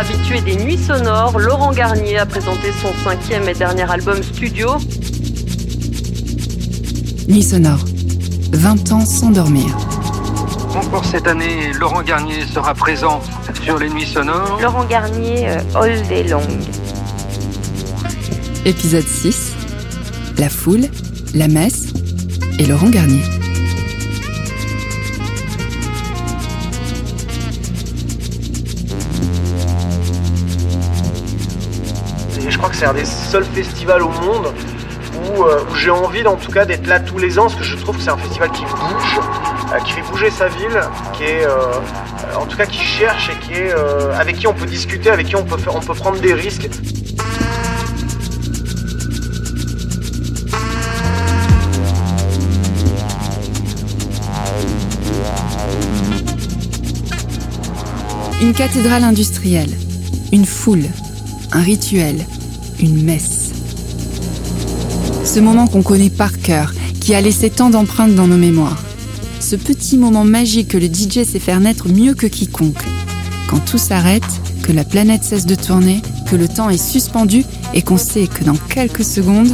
Habitué des nuits sonores, Laurent Garnier a présenté son 5e et dernier album studio. Nuits sonores, 20 ans sans dormir. Encore cette année, Laurent Garnier sera présent sur les nuits sonores. Laurent Garnier, All Day Long. Épisode 6, la foule, la messe et Laurent Garnier. Et je crois que c'est un des seuls festivals au monde où j'ai envie, en tout cas, d'être là tous les ans, parce que je trouve que c'est un festival qui bouge, qui fait bouger sa ville, qui est, en tout cas, qui cherche et qui est, avec qui on peut discuter, avec qui on peut prendre des risques. Une cathédrale industrielle, une foule, un rituel, une messe. Ce moment qu'on connaît par cœur, qui a laissé tant d'empreintes dans nos mémoires. Ce petit moment magique que le DJ sait faire naître mieux que quiconque. Quand tout s'arrête, que la planète cesse de tourner, que le temps est suspendu et qu'on sait que dans quelques secondes,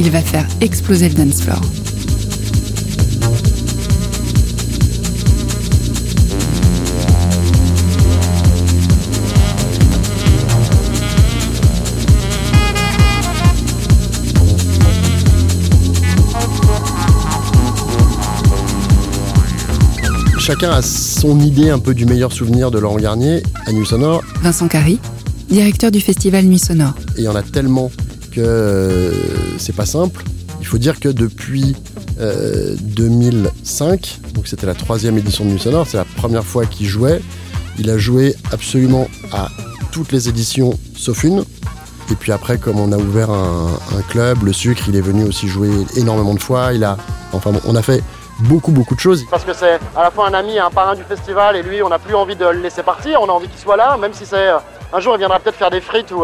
il va faire exploser le dance floor. Chacun a son idée un peu du meilleur souvenir de Laurent Garnier à Nuits sonores. Vincent Carry, directeur du festival Nuits sonores. Et il y en a tellement que c'est pas simple. Il faut dire que depuis 2005, donc c'était la 3e édition de Nuits sonores, c'est la première fois qu'il jouait. Il a joué absolument à toutes les éditions sauf une. Et puis après, comme on a ouvert un club, Le Sucre, il est venu aussi jouer énormément de fois. On a fait beaucoup de choses. Parce que c'est à la fois un ami, un parrain du festival, et lui, on n'a plus envie de le laisser partir, on a envie qu'il soit là, même si c'est un jour il viendra peut-être faire des frites ou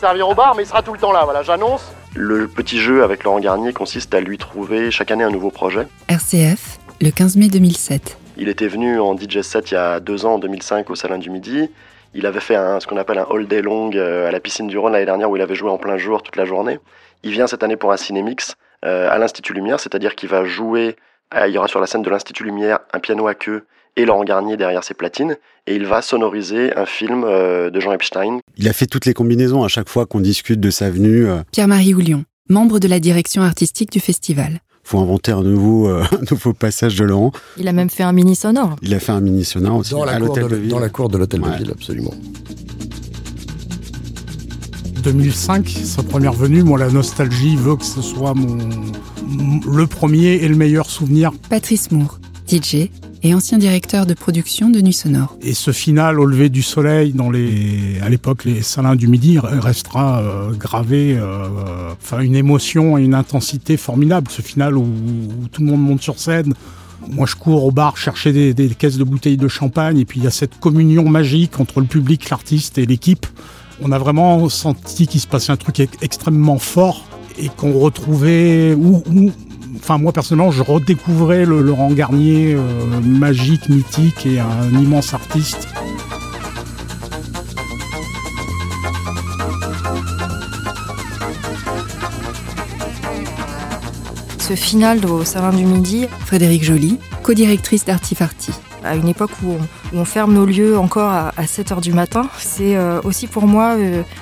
servir au bar, mais il sera tout le temps là, voilà, j'annonce. Le petit jeu avec Laurent Garnier consiste à lui trouver chaque année un nouveau projet. RCF, le 15 mai 2007. Il était venu en DJ set il y a 2 ans, en 2005, au Salin du Midi. Il avait fait ce qu'on appelle un all day long à la piscine du Rhône l'année dernière, où il avait joué en plein jour toute la journée. Il vient cette année pour un cinémix à l'Institut Lumière, c'est-à-dire qu'il va jouer. Il y aura sur la scène de l'Institut Lumière un piano à queue et Laurent Garnier derrière ses platines, et il va sonoriser un film de Jean Epstein. Il a fait toutes les combinaisons à chaque fois qu'on discute de sa venue. Pierre-Marie Oullion, membre de la direction artistique du festival. Faut inventer un nouveau passage de Laurent. Il a même fait un mini sonore. Il a fait un mini sonore aussi à l'hôtel de ville. Dans la cour de l'hôtel de ville, absolument. 2005, sa première venue, moi la nostalgie veut que ce soit le premier et le meilleur souvenir. Patrice Mourre, DJ et ancien directeur de production de Nuits sonores. Et ce final au lever du soleil dans à l'époque les Salins du Midi restera gravé, une émotion et une intensité formidable. Ce final où tout le monde monte sur scène. Moi, je cours au bar chercher des caisses de bouteilles de champagne, et puis il y a cette communion magique entre le public, l'artiste et l'équipe. On a vraiment senti qu'il se passait un truc extrêmement fort et qu'on retrouvait, moi personnellement, je redécouvrais le Laurent Garnier magique, mythique et un immense artiste. Ce final au Salin du Midi, Frédérique Joly, co-directrice d'Artifarty. À une époque où on ferme nos lieux encore à 7h du matin, c'est aussi pour moi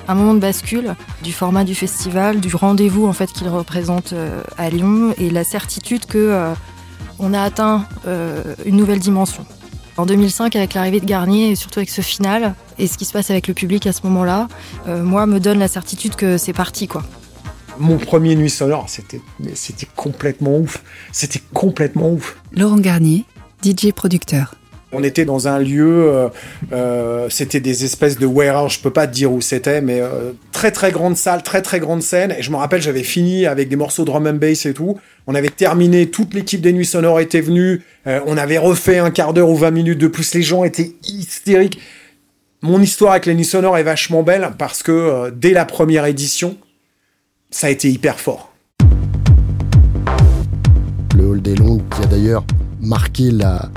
un moment de bascule du format du festival, du rendez-vous en fait qu'il représente à Lyon, et la certitude que on a atteint une nouvelle dimension. En 2005, avec l'arrivée de Garnier, et surtout avec ce final, et ce qui se passe avec le public à ce moment-là, moi me donne la certitude que c'est parti, quoi. Mon premier Nuits sonores, c'était complètement ouf. C'était complètement ouf. Laurent Garnier, DJ producteur. On était dans un lieu, c'était des espèces de warehouse, je peux pas te dire où c'était, mais très très grande salle, très très grande scène, et je me rappelle, j'avais fini avec des morceaux de drum and bass et tout, on avait terminé, toute l'équipe des Nuits sonores était venue, on avait refait un quart d'heure ou 20 minutes de plus, les gens étaient hystériques. Mon histoire avec les Nuits sonores est vachement belle, parce que dès la première édition, ça a été hyper fort. Le hall des Longues, qui a d'ailleurs marqué la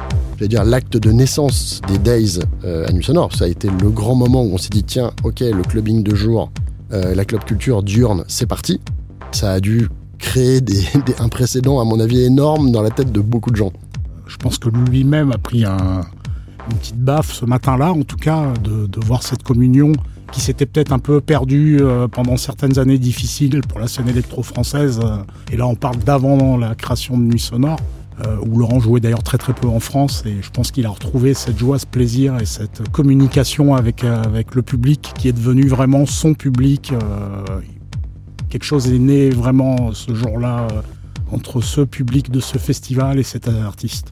j'allais dire, l'acte de naissance des Days à Nuits sonores. Ça a été le grand moment où on s'est dit, tiens, ok, le clubbing de jour, la club culture diurne, c'est parti. Ça a dû créer un précédent, à mon avis, énorme dans la tête de beaucoup de gens. Je pense que lui-même a pris une petite baffe ce matin-là, en tout cas, de voir cette communion qui s'était peut-être un peu perdue pendant certaines années difficiles pour la scène électro-française. Et là, on parle d'avant la création de Nuits sonores, où Laurent jouait d'ailleurs très très peu en France. Et je pense qu'il a retrouvé cette joie, ce plaisir et cette communication avec le public qui est devenu vraiment son public. Quelque chose est né vraiment ce jour-là entre ce public de ce festival et cet artiste.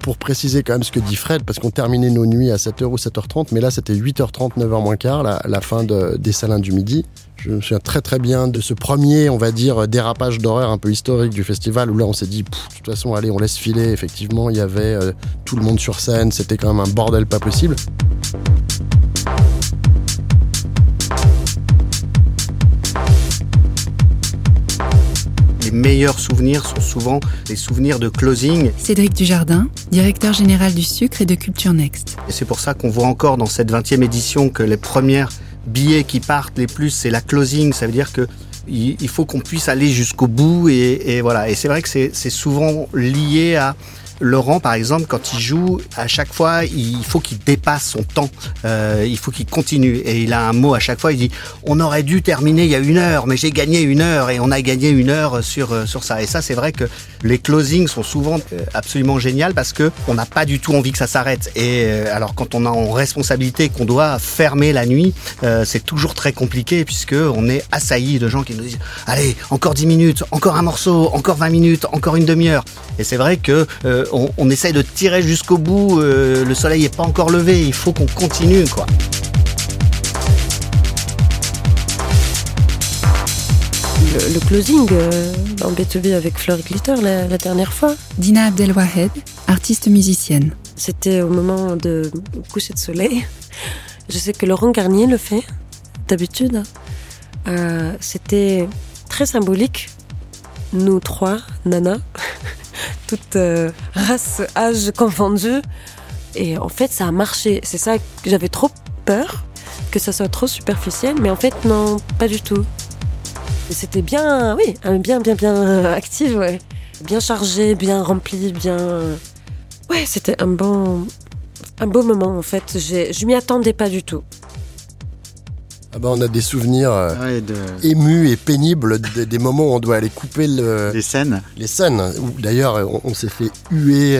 Pour préciser quand même ce que dit Fred, parce qu'on terminait nos nuits à 7h ou 7h30, mais là c'était 8h30, 9h-15, la fin des Salins du Midi. Je me souviens très très bien de ce premier, on va dire, dérapage d'horaire un peu historique du festival, où là on s'est dit, de toute façon, allez, on laisse filer. Effectivement, il y avait tout le monde sur scène, c'était quand même un bordel pas possible. Les meilleurs souvenirs sont souvent les souvenirs de closing. Cédric Dujardin, directeur général du Sucre et de Culture Next. Et c'est pour ça qu'on voit encore dans cette 20e édition que les premières billets qui partent les plus, c'est la closing. Ça veut dire qu'il faut qu'on puisse aller jusqu'au bout et voilà. Et c'est vrai que c'est souvent lié à... Laurent, par exemple, quand il joue, à chaque fois, il faut qu'il dépasse son temps. Il faut qu'il continue. Et il a un mot à chaque fois. Il dit, on aurait dû terminer il y a 1 heure, mais j'ai gagné 1 heure et on a gagné 1 heure sur ça. Et ça, c'est vrai que les closings sont souvent absolument géniales parce que on n'a pas du tout envie que ça s'arrête. Et alors, quand on a en responsabilité qu'on doit fermer la nuit, c'est toujours très compliqué puisque on est assailli de gens qui nous disent, allez, encore 10 minutes, encore un morceau, encore 20 minutes, encore une demi-heure. Et c'est vrai que, on essaye de tirer jusqu'au bout, le soleil n'est pas encore levé, il faut qu'on continue, quoi. Le closing en B2B avec Fleur Glitter la dernière fois. Deena Abdelwahed, artiste musicienne. C'était au moment de coucher de soleil. Je sais que Laurent Garnier le fait, d'habitude. C'était très symbolique. Nous trois, nanas, toute race, âge confondu. Et en fait, ça a marché. C'est ça que j'avais trop peur, que ça soit trop superficiel. Mais en fait, non, pas du tout. Et c'était bien, oui, bien active, ouais. Bien chargé, bien rempli, bien... Ouais, c'était un beau moment, en fait. Je m'y attendais pas du tout. Ah bah on a des souvenirs émus et pénibles des moments où on doit aller couper les scènes. Où, d'ailleurs, on s'est fait huer,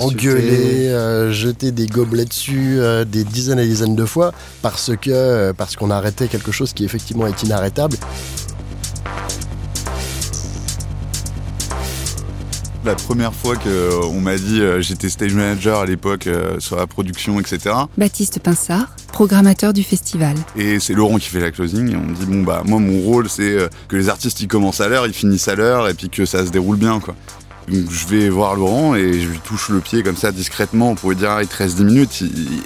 engueuler, jeter des gobelets dessus des dizaines et des dizaines de fois parce qu'on arrêtait quelque chose qui effectivement est inarrêtable. La première fois qu'on m'a dit, j'étais stage manager à l'époque sur la production, etc. Baptiste Pinsard, programmateur du festival. Et c'est Laurent qui fait la closing et on me dit, bon bah moi mon rôle c'est que les artistes ils commencent à l'heure, ils finissent à l'heure et puis que ça se déroule bien, quoi. Donc je vais voir Laurent et je lui touche le pied comme ça discrètement pour lui dire, ah, il te reste 10 minutes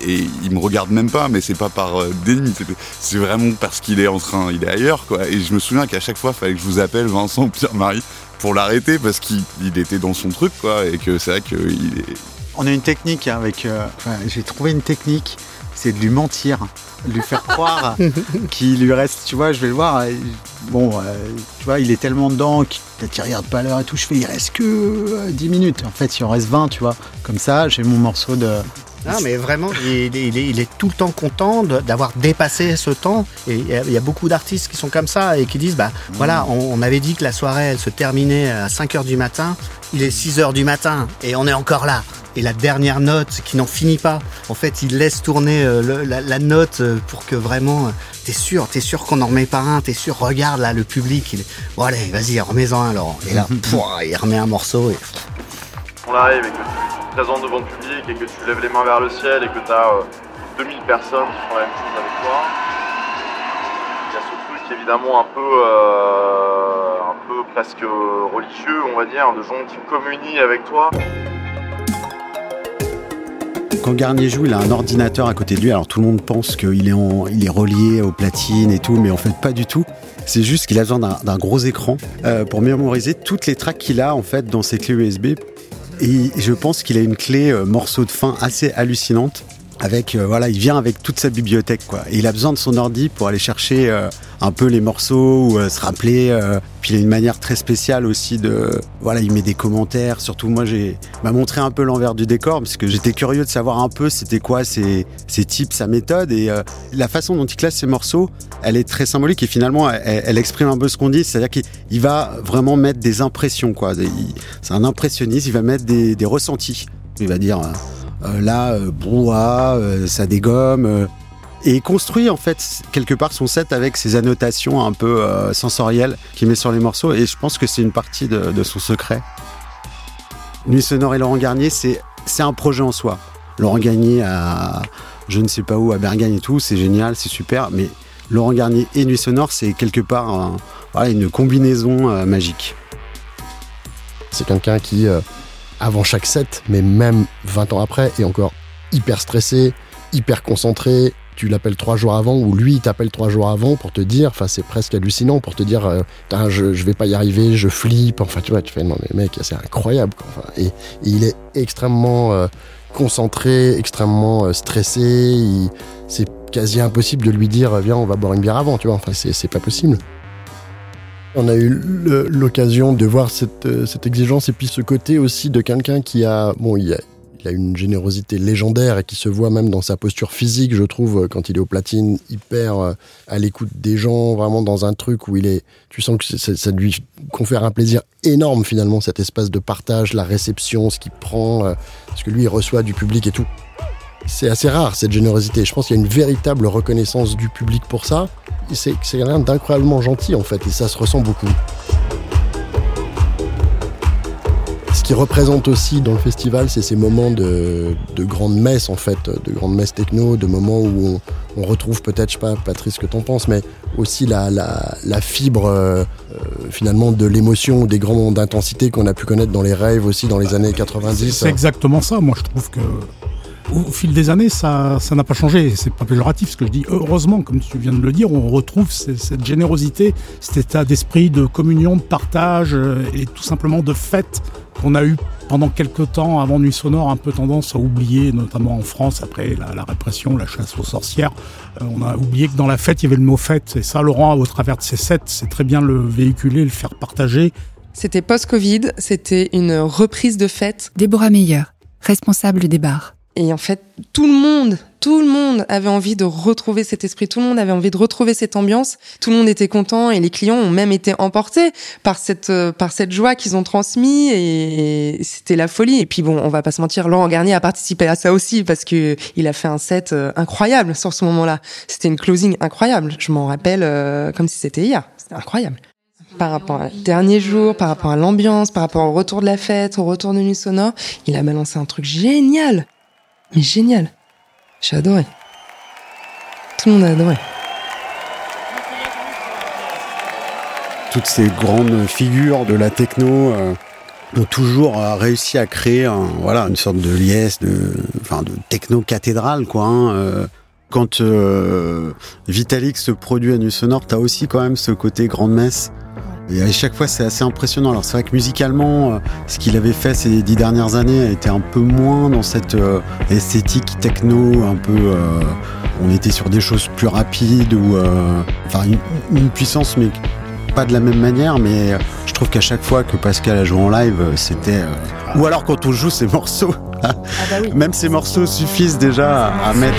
et il me regarde même pas, mais c'est pas par déni, c'est vraiment parce qu'il est il est ailleurs, quoi. Et je me souviens qu'à chaque fois il fallait que je vous appelle Vincent ou Pierre-Marie pour l'arrêter parce qu'il était dans son truc, quoi, et que c'est vrai qu'il est... On a une technique avec... j'ai trouvé une technique, c'est de lui mentir, de lui faire croire qu'il lui reste... Tu vois, je vais le voir, tu vois, il est tellement dedans qu'il ne regarde pas l'heure et tout, je fais, il reste que 10 minutes. En fait, il en reste 20, tu vois. Comme ça, j'ai mon morceau de... Non, mais vraiment, il est tout le temps content d'avoir dépassé ce temps. Et il y a beaucoup d'artistes qui sont comme ça et qui disent, voilà, on avait dit que la soirée, elle se terminait à 5h du matin. Il est 6h du matin et on est encore là. Et la dernière note qui n'en finit pas. En fait, il laisse tourner la note pour que vraiment, t'es sûr qu'on n'en remet pas un, t'es sûr, regarde là, le public, bon allez, vas-y, remets-en un, Laurent. Et là, il remet un morceau et... On arrive et que tu te présentes devant le public et que tu lèves les mains vers le ciel et que tu as 2000 personnes qui font la même chose avec toi. Il y a ce truc évidemment un peu presque religieux, on va dire, de gens qui communient avec toi. Quand Garnier joue, il a un ordinateur à côté de lui. Alors tout le monde pense qu'il est relié aux platines et tout, mais en fait pas du tout. C'est juste qu'il a besoin d'un gros écran pour mémoriser toutes les tracks qu'il a en fait dans ses clés USB. et je pense qu'il a une clé morceau de fin assez hallucinante. Avec, voilà, il vient avec toute sa bibliothèque, quoi. Et il a besoin de son ordi pour aller chercher un peu les morceaux ou se rappeler. Puis il a une manière très spéciale aussi de... Voilà, il met des commentaires. Surtout, moi, il m'a montré un peu l'envers du décor parce que j'étais curieux de savoir un peu c'était quoi ces types, sa méthode. Et la façon dont il classe ses morceaux, elle est très symbolique. Et finalement, elle exprime un peu ce qu'on dit. C'est-à-dire qu'il va vraiment mettre des impressions, quoi. C'est un impressionniste. Il va mettre des ressentis. Il va dire... brouhaha, ça dégomme. Et il construit en fait quelque part son set avec ses annotations un peu sensorielles qu'il met sur les morceaux. Et je pense que c'est une partie de son secret. Nuits sonores et Laurent Garnier, c'est un projet en soi. Laurent Garnier à je ne sais pas où, à Bergagne et tout, c'est génial, c'est super. Mais Laurent Garnier et Nuits sonores, c'est quelque part une combinaison magique. C'est quelqu'un qui... avant chaque set, mais même 20 ans après, et encore hyper stressé, hyper concentré. Tu l'appelles 3 jours avant, ou lui il t'appelle 3 jours avant pour te dire, enfin c'est presque hallucinant, pour te dire, je vais pas y arriver, je flippe. Enfin tu vois, tu fais non mais mec, c'est incroyable. Et il est extrêmement concentré, extrêmement stressé. C'est quasi impossible de lui dire, viens, on va boire une bière avant. Tu vois, enfin c'est pas possible. On a eu l'occasion de voir cette exigence et puis ce côté aussi de quelqu'un qui a... Bon, il a une générosité légendaire et qui se voit même dans sa posture physique, je trouve, quand il est au platine, hyper à l'écoute des gens, vraiment dans un truc où il est... Tu sens que ça lui confère un plaisir énorme, finalement, cet espace de partage, la réception, ce qu'il prend, parce que lui, il reçoit du public et tout. C'est assez rare, cette générosité. Je pense qu'il y a une véritable reconnaissance du public pour ça. C'est rien d'incroyablement gentil, en fait, et ça se ressent beaucoup. Ce qui représente aussi dans le festival, c'est ces moments de grande messe, en fait, de grande messe techno, de moments où on retrouve peut-être, je sais pas, Patrice, ce que t'en penses, mais aussi la fibre, finalement, de l'émotion, des grands moments d'intensité qu'on a pu connaître dans les rêves aussi, dans les années 90. C'est exactement ça, moi, je trouve que... Au fil des années, ça n'a pas changé. C'est pas péjoratif ce que je dis. Heureusement, comme tu viens de le dire, on retrouve cette générosité, cet état d'esprit de communion, de partage et tout simplement de fête qu'on a eu pendant quelques temps avant Nuits sonores, un peu tendance à oublier, notamment en France, après la répression, la chasse aux sorcières. On a oublié que dans la fête, il y avait le mot fête. Et ça, Laurent, au travers de ses sets, c'est très bien le véhiculer, le faire partager. C'était post-Covid, c'était une reprise de fête. Déborah Meyer, responsable des bars. Et en fait, tout le monde avait envie de retrouver cet esprit, tout le monde avait envie de retrouver cette ambiance, tout le monde était content et les clients ont même été emportés par cette joie qu'ils ont transmise et c'était la folie. Et puis bon, on va pas se mentir, Laurent Garnier a participé à ça aussi parce que il a fait un set incroyable sur ce moment-là. C'était une closing incroyable, je m'en rappelle comme si c'était hier, c'était incroyable. Par rapport à dernier jour, par rapport à l'ambiance, par rapport au retour de la fête, au retour de Nuits sonores, il a balancé un truc génial. Mais génial. J'ai adoré. Tout le monde a adoré. Toutes ces grandes figures de la techno ont toujours réussi à créer une sorte de liesse, de techno-cathédrale, quoi. Quand Vitalik se produit à Nuits sonores, t'as aussi quand même ce côté grande messe. Et à chaque fois, c'est assez impressionnant. Alors, c'est vrai que musicalement, ce qu'il avait fait ces 10 dernières années était un peu moins dans cette esthétique techno, un peu... on était sur des choses plus rapides ou... une puissance, mais pas de la même manière. Mais je trouve qu'à chaque fois que Pascal a joué en live, c'était... Ou alors quand on joue ses morceaux. Même ces morceaux suffisent déjà à mettre...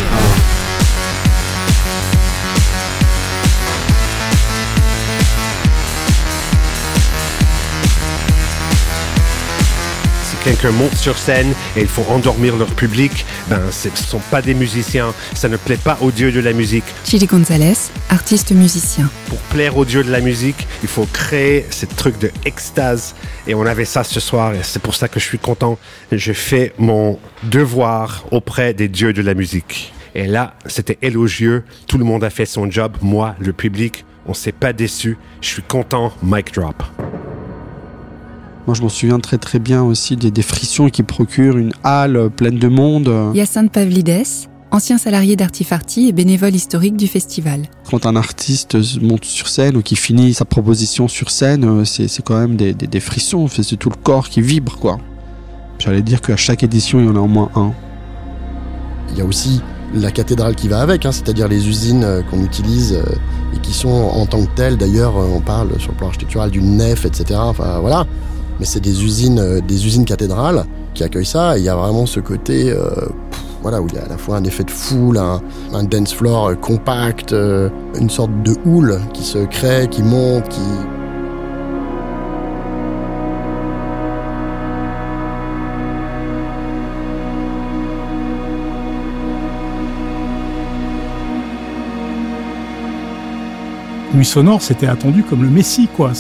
Quelqu'un monte sur scène et il faut endormir leur public, ce ne sont pas des musiciens, ça ne plaît pas aux dieux de la musique. Chilly Gonzales, artiste musicien. Pour plaire aux dieux de la musique, il faut créer ce truc de extase et on avait ça ce soir et c'est pour ça que je suis content. Je fais mon devoir auprès des dieux de la musique. Et là, c'était élogieux, tout le monde a fait son job, moi, le public, on ne s'est pas déçu. Je suis content, mic drop. Moi, je m'en souviens très très bien aussi des frissons qui procurent une halle pleine de monde. Hyacinthe Pavlides, ancien salarié d'Artifarty et bénévole historique du festival. Quand un artiste monte sur scène ou qui finit sa proposition sur scène, c'est quand même des frissons, c'est tout le corps qui vibre, quoi. J'allais dire qu'à chaque édition, il y en a au moins un. Il y a aussi la cathédrale qui va avec, hein, c'est-à-dire les usines qu'on utilise et qui sont en tant que telles. D'ailleurs, on parle sur le plan architectural d'une nef, etc. Enfin, voilà. Mais c'est des usines cathédrales qui accueillent ça. Et il y a vraiment ce côté où il y a à la fois un effet de foule, un dance floor compact, une sorte de houle qui se crée, qui monte, qui... Nuits sonores, c'était attendu comme le Messie, quoi.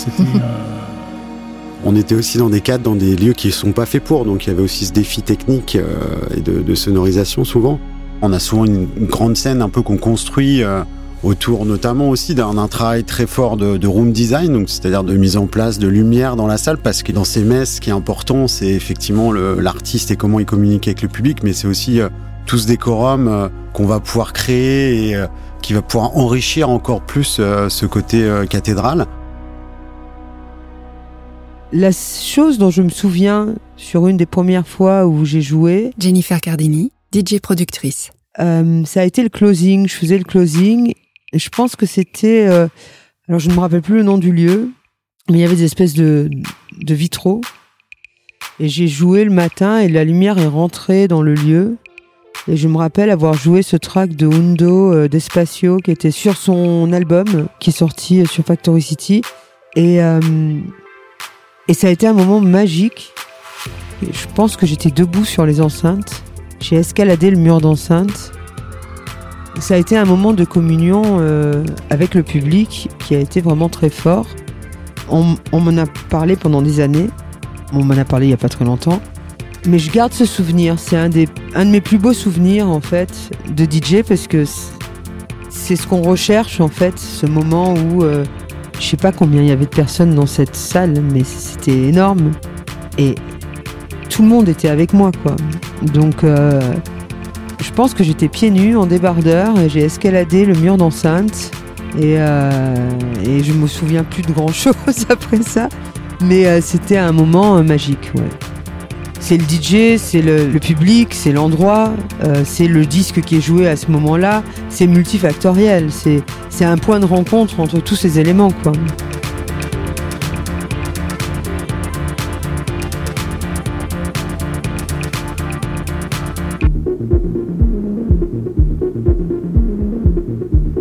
On était aussi dans des cadres, dans des lieux qui ne sont pas faits pour, donc il y avait aussi ce défi technique et de sonorisation souvent. On a souvent une grande scène un peu qu'on construit autour notamment aussi d'un travail très fort de room design, donc c'est-à-dire de mise en place de lumière dans la salle, parce que dans ces messes, ce qui est important, c'est effectivement l'artiste et comment il communique avec le public, mais c'est aussi tout ce décorum qu'on va pouvoir créer et qui va pouvoir enrichir encore plus ce côté cathédrale. La chose dont je me souviens sur une des premières fois où j'ai joué... Jennifer Cardini, DJ productrice. Ça a été le closing, je faisais le closing. Et je pense que c'était... alors je ne me rappelle plus le nom du lieu, mais il y avait des espèces de vitraux. Et j'ai joué le matin et la lumière est rentrée dans le lieu. Et je me rappelle avoir joué ce track de Undo, Despacio, qui était sur son album, qui est sorti sur Factory City. Et ça a été un moment magique. Je pense que j'étais debout sur les enceintes. J'ai escaladé le mur d'enceinte. Ça a été un moment de communion avec le public qui a été vraiment très fort. On m'en a parlé pendant des années. On m'en a parlé il n'y a pas très longtemps. Mais je garde ce souvenir. C'est un de mes plus beaux souvenirs, en fait, de DJ, parce que c'est ce qu'on recherche, en fait, ce moment où... je sais pas combien il y avait de personnes dans cette salle, mais c'était énorme. Et tout le monde était avec moi, quoi. Donc, je pense que j'étais pieds nus en débardeur et j'ai escaladé le mur d'enceinte. Et je me souviens plus de grand-chose après ça. Mais c'était un moment magique, ouais. C'est le DJ, c'est le public, c'est l'endroit, c'est le disque qui est joué à ce moment-là, c'est multifactoriel, c'est un point de rencontre entre tous ces éléments, quoi.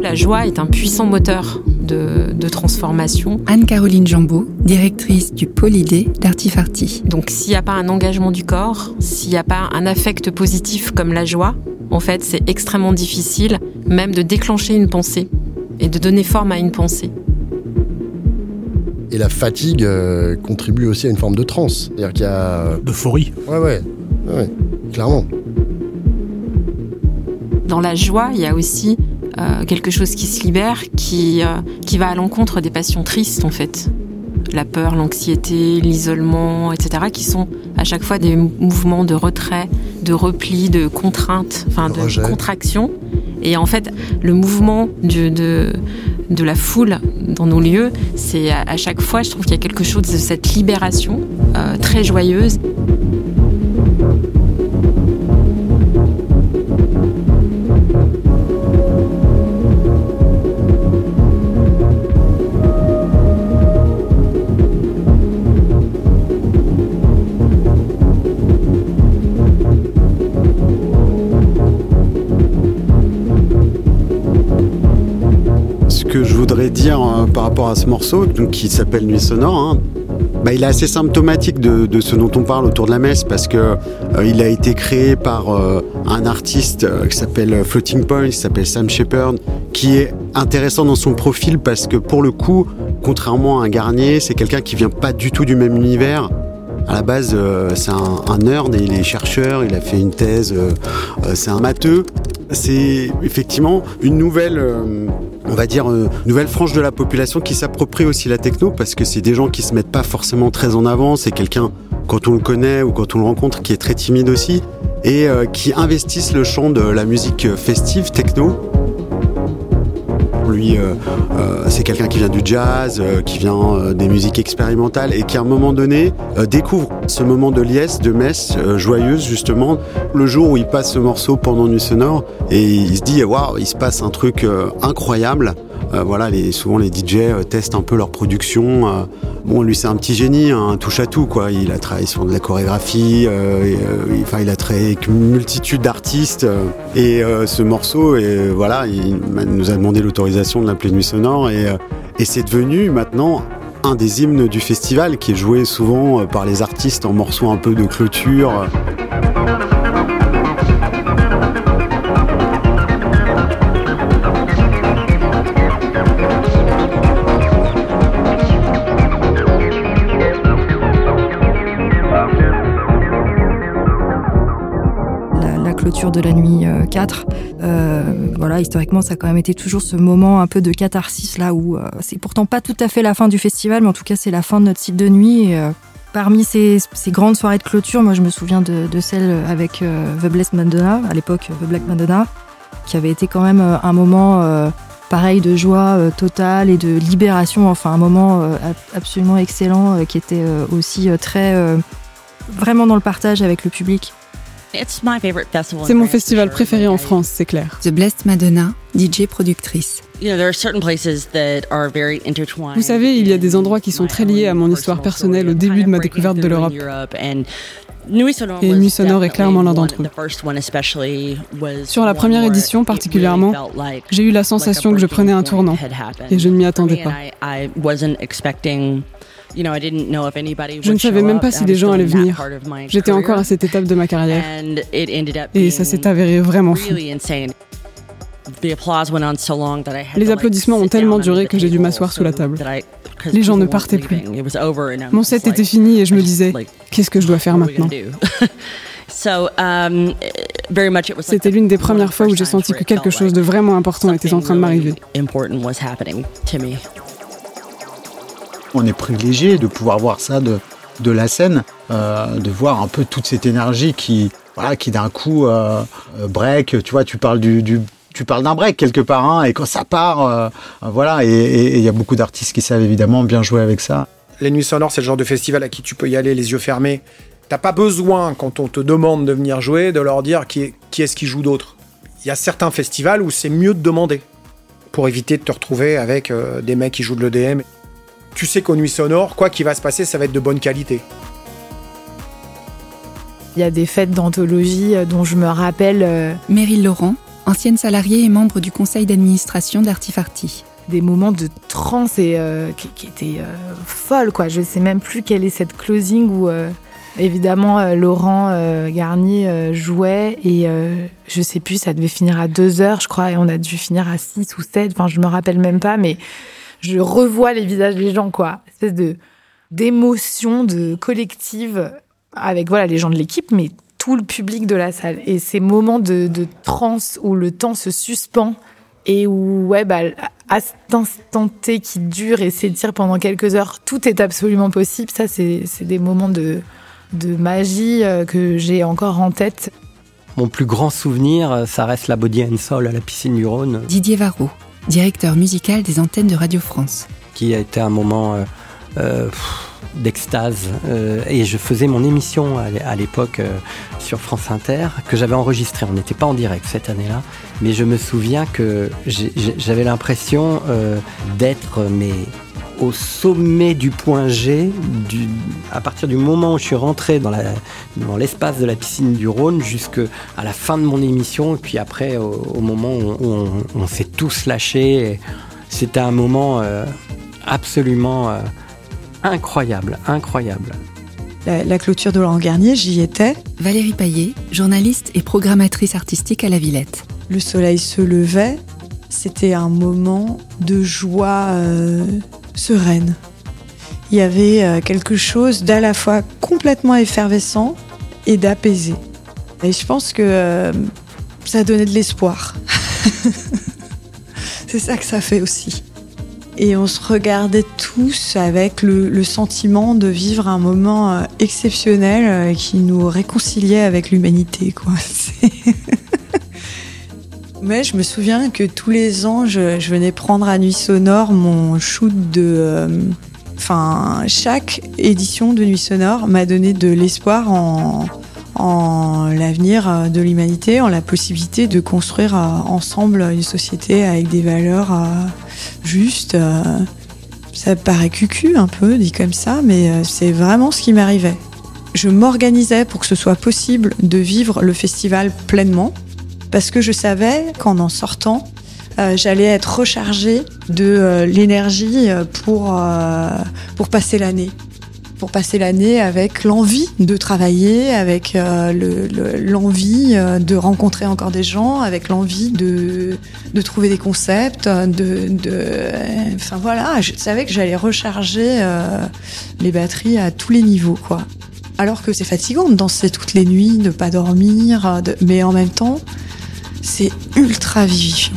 La joie est un puissant moteur de transformation. Anne-Caroline Jambaud, directrice du pôle idée d'Artifarty. Donc s'il n'y a pas un engagement du corps, s'il n'y a pas un affect positif comme la joie, en fait c'est extrêmement difficile même de déclencher une pensée et de donner forme à une pensée. Et la fatigue contribue aussi à une forme de transe. C'est-à-dire qu'il y a... d'euphorie. Ouais, clairement. Dans la joie, il y a aussi... quelque chose qui se libère, qui va à l'encontre des passions tristes, en fait. La peur, l'anxiété, l'isolement, etc., qui sont à chaque fois des mouvements de retrait, de repli, de contrainte, enfin de rejet. Contraction. Et en fait, le mouvement de la foule dans nos lieux, c'est à chaque fois, je trouve qu'il y a quelque chose de cette libération très joyeuse. Dire par rapport à ce morceau donc, qui s'appelle Nuits sonores, il est assez symptomatique de ce dont on parle autour de la messe, parce que il a été créé par un artiste qui s'appelle Floating Point, qui s'appelle Sam Shepard, qui est intéressant dans son profil parce que pour le coup, contrairement à un Garnier, c'est quelqu'un qui vient pas du tout du même univers. À la base, c'est un nerd, et il est chercheur, il a fait une thèse, c'est un matheux. C'est effectivement une nouvelle, nouvelle frange de la population qui s'approprie aussi la techno, parce que c'est des gens qui se mettent pas forcément très en avant. C'est quelqu'un, quand on le connaît ou quand on le rencontre, qui est très timide aussi et qui investissent le champ de la musique festive, techno. lui, c'est quelqu'un qui vient du jazz, qui vient des musiques expérimentales et qui à un moment donné découvre ce moment de liesse, de messe joyeuse justement. Le jour où il passe ce morceau pendant Nuits sonores et il se dit waouh, il se passe un truc incroyable. Voilà, souvent les DJ testent un peu leur production. Bon, lui c'est un petit génie, un touche-à-tout quoi. Il a travaillé sur de la chorégraphie, il a travaillé avec une multitude d'artistes. Et ce morceau, voilà, il nous a demandé l'autorisation de l'appeler Nuits sonores et c'est devenu maintenant un des hymnes du festival qui est joué souvent par les artistes en morceaux un peu de clôture. De la nuit 4. Voilà, historiquement, ça a quand même été toujours ce moment un peu de catharsis, là où c'est pourtant pas tout à fait la fin du festival, mais en tout cas, c'est la fin de notre site de nuit. Parmi ces grandes soirées de clôture, moi, je me souviens de celle avec The Blessed Madonna, à l'époque The Black Madonna, qui avait été quand même un moment pareil de joie totale et de libération, enfin, un moment absolument excellent qui était aussi très vraiment dans le partage avec le public. C'est mon festival préféré en France, c'est clair. The Blessed Madonna, DJ productrice. Vous savez, il y a des endroits qui sont très liés à mon histoire personnelle au début de ma découverte de l'Europe. Et Nuits sonores est clairement l'un d'entre eux. Sur la première édition particulièrement, j'ai eu la sensation que je prenais un tournant et je ne m'y attendais pas. Je ne savais même pas si des gens allaient venir. J'étais encore à cette étape de ma carrière. Et ça s'est avéré vraiment fou. Les applaudissements ont tellement duré que j'ai dû m'asseoir sous la table. Les gens ne partaient plus. Mon set était fini et je me disais, qu'est-ce que je dois faire maintenant ? C'était l'une des premières fois où j'ai senti que quelque chose de vraiment important était en train de m'arriver. On est privilégié de pouvoir voir ça de la scène, de voir un peu toute cette énergie qui d'un coup break. Tu vois, tu parles d'un break quelque part, hein, et quand ça part, voilà. Et il y a beaucoup d'artistes qui savent évidemment bien jouer avec ça. Les Nuits sonores, c'est le genre de festival à qui tu peux y aller les yeux fermés. T'as pas besoin, quand on te demande de venir jouer, de leur dire qui est-ce qui joue d'autre. Il y a certains festivals où c'est mieux de demander pour éviter de te retrouver avec des mecs qui jouent de l'EDM. Tu sais qu'aux Nuits sonores, quoi qu'il va se passer, ça va être de bonne qualité. Il y a des fêtes d'anthologie dont je me rappelle. Meryl Laurent, ancienne salariée et membre du conseil d'administration d'Artifarty. Des moments de transe et qui étaient folles, quoi. Je ne sais même plus quelle est cette closing où, évidemment, Laurent Garnier jouait et je ne sais plus, ça devait finir à 2h, je crois, et on a dû finir à 6 ou 7. Enfin, je ne me rappelle même pas, mais... Je revois les visages des gens, quoi. Une espèce d'émotion de collective avec voilà, les gens de l'équipe, mais tout le public de la salle. Et ces moments de transe où le temps se suspend et où, à cet instant T qui dure et s'étire pendant quelques heures, tout est absolument possible. Ça, c'est des moments de magie que j'ai encore en tête. Mon plus grand souvenir, ça reste la Body and Soul à la piscine du Rhône. Didier Varrod, directeur musical des antennes de Radio France. Qui a été un moment d'extase. Et je faisais mon émission à l'époque sur France Inter, que j'avais enregistrée. On n'était pas en direct cette année-là. Mais je me souviens que j'avais l'impression d'être au sommet du point G. À partir du moment où je suis rentré dans l'espace de la piscine du Rhône jusqu'à la fin de mon émission, et puis après au moment où on s'est tous lâchés, c'était un moment absolument incroyable. La clôture de Laurent Garnier, j'y étais. Valérie Payet, journaliste et programmatrice artistique à La Villette. Le soleil se levait, c'était un moment de joie sereine. Il y avait quelque chose d'à la fois complètement effervescent et d'apaisé. Et je pense que ça donnait de l'espoir. C'est ça que ça fait aussi. Et on se regardait tous avec le sentiment de vivre un moment exceptionnel qui nous réconciliait avec l'humanité, quoi. Mais je me souviens que tous les ans, je venais prendre à Nuits sonores mon shoot de... Enfin, chaque édition de Nuits sonores m'a donné de l'espoir en l'avenir de l'humanité, en la possibilité de construire ensemble une société avec des valeurs justes. Ça paraît cucu un peu, dit comme ça, mais c'est vraiment ce qui m'arrivait. Je m'organisais pour que ce soit possible de vivre le festival pleinement, parce que je savais qu'en sortant, j'allais être rechargée de l'énergie pour passer l'année. Pour passer l'année avec l'envie de travailler, avec l'envie de rencontrer encore des gens, avec l'envie de trouver des concepts. Enfin voilà, je savais que j'allais recharger les batteries à tous les niveaux, quoi. Alors que c'est fatigant de danser toutes les nuits, de ne pas dormir, mais en même temps, c'est ultra vivifiant.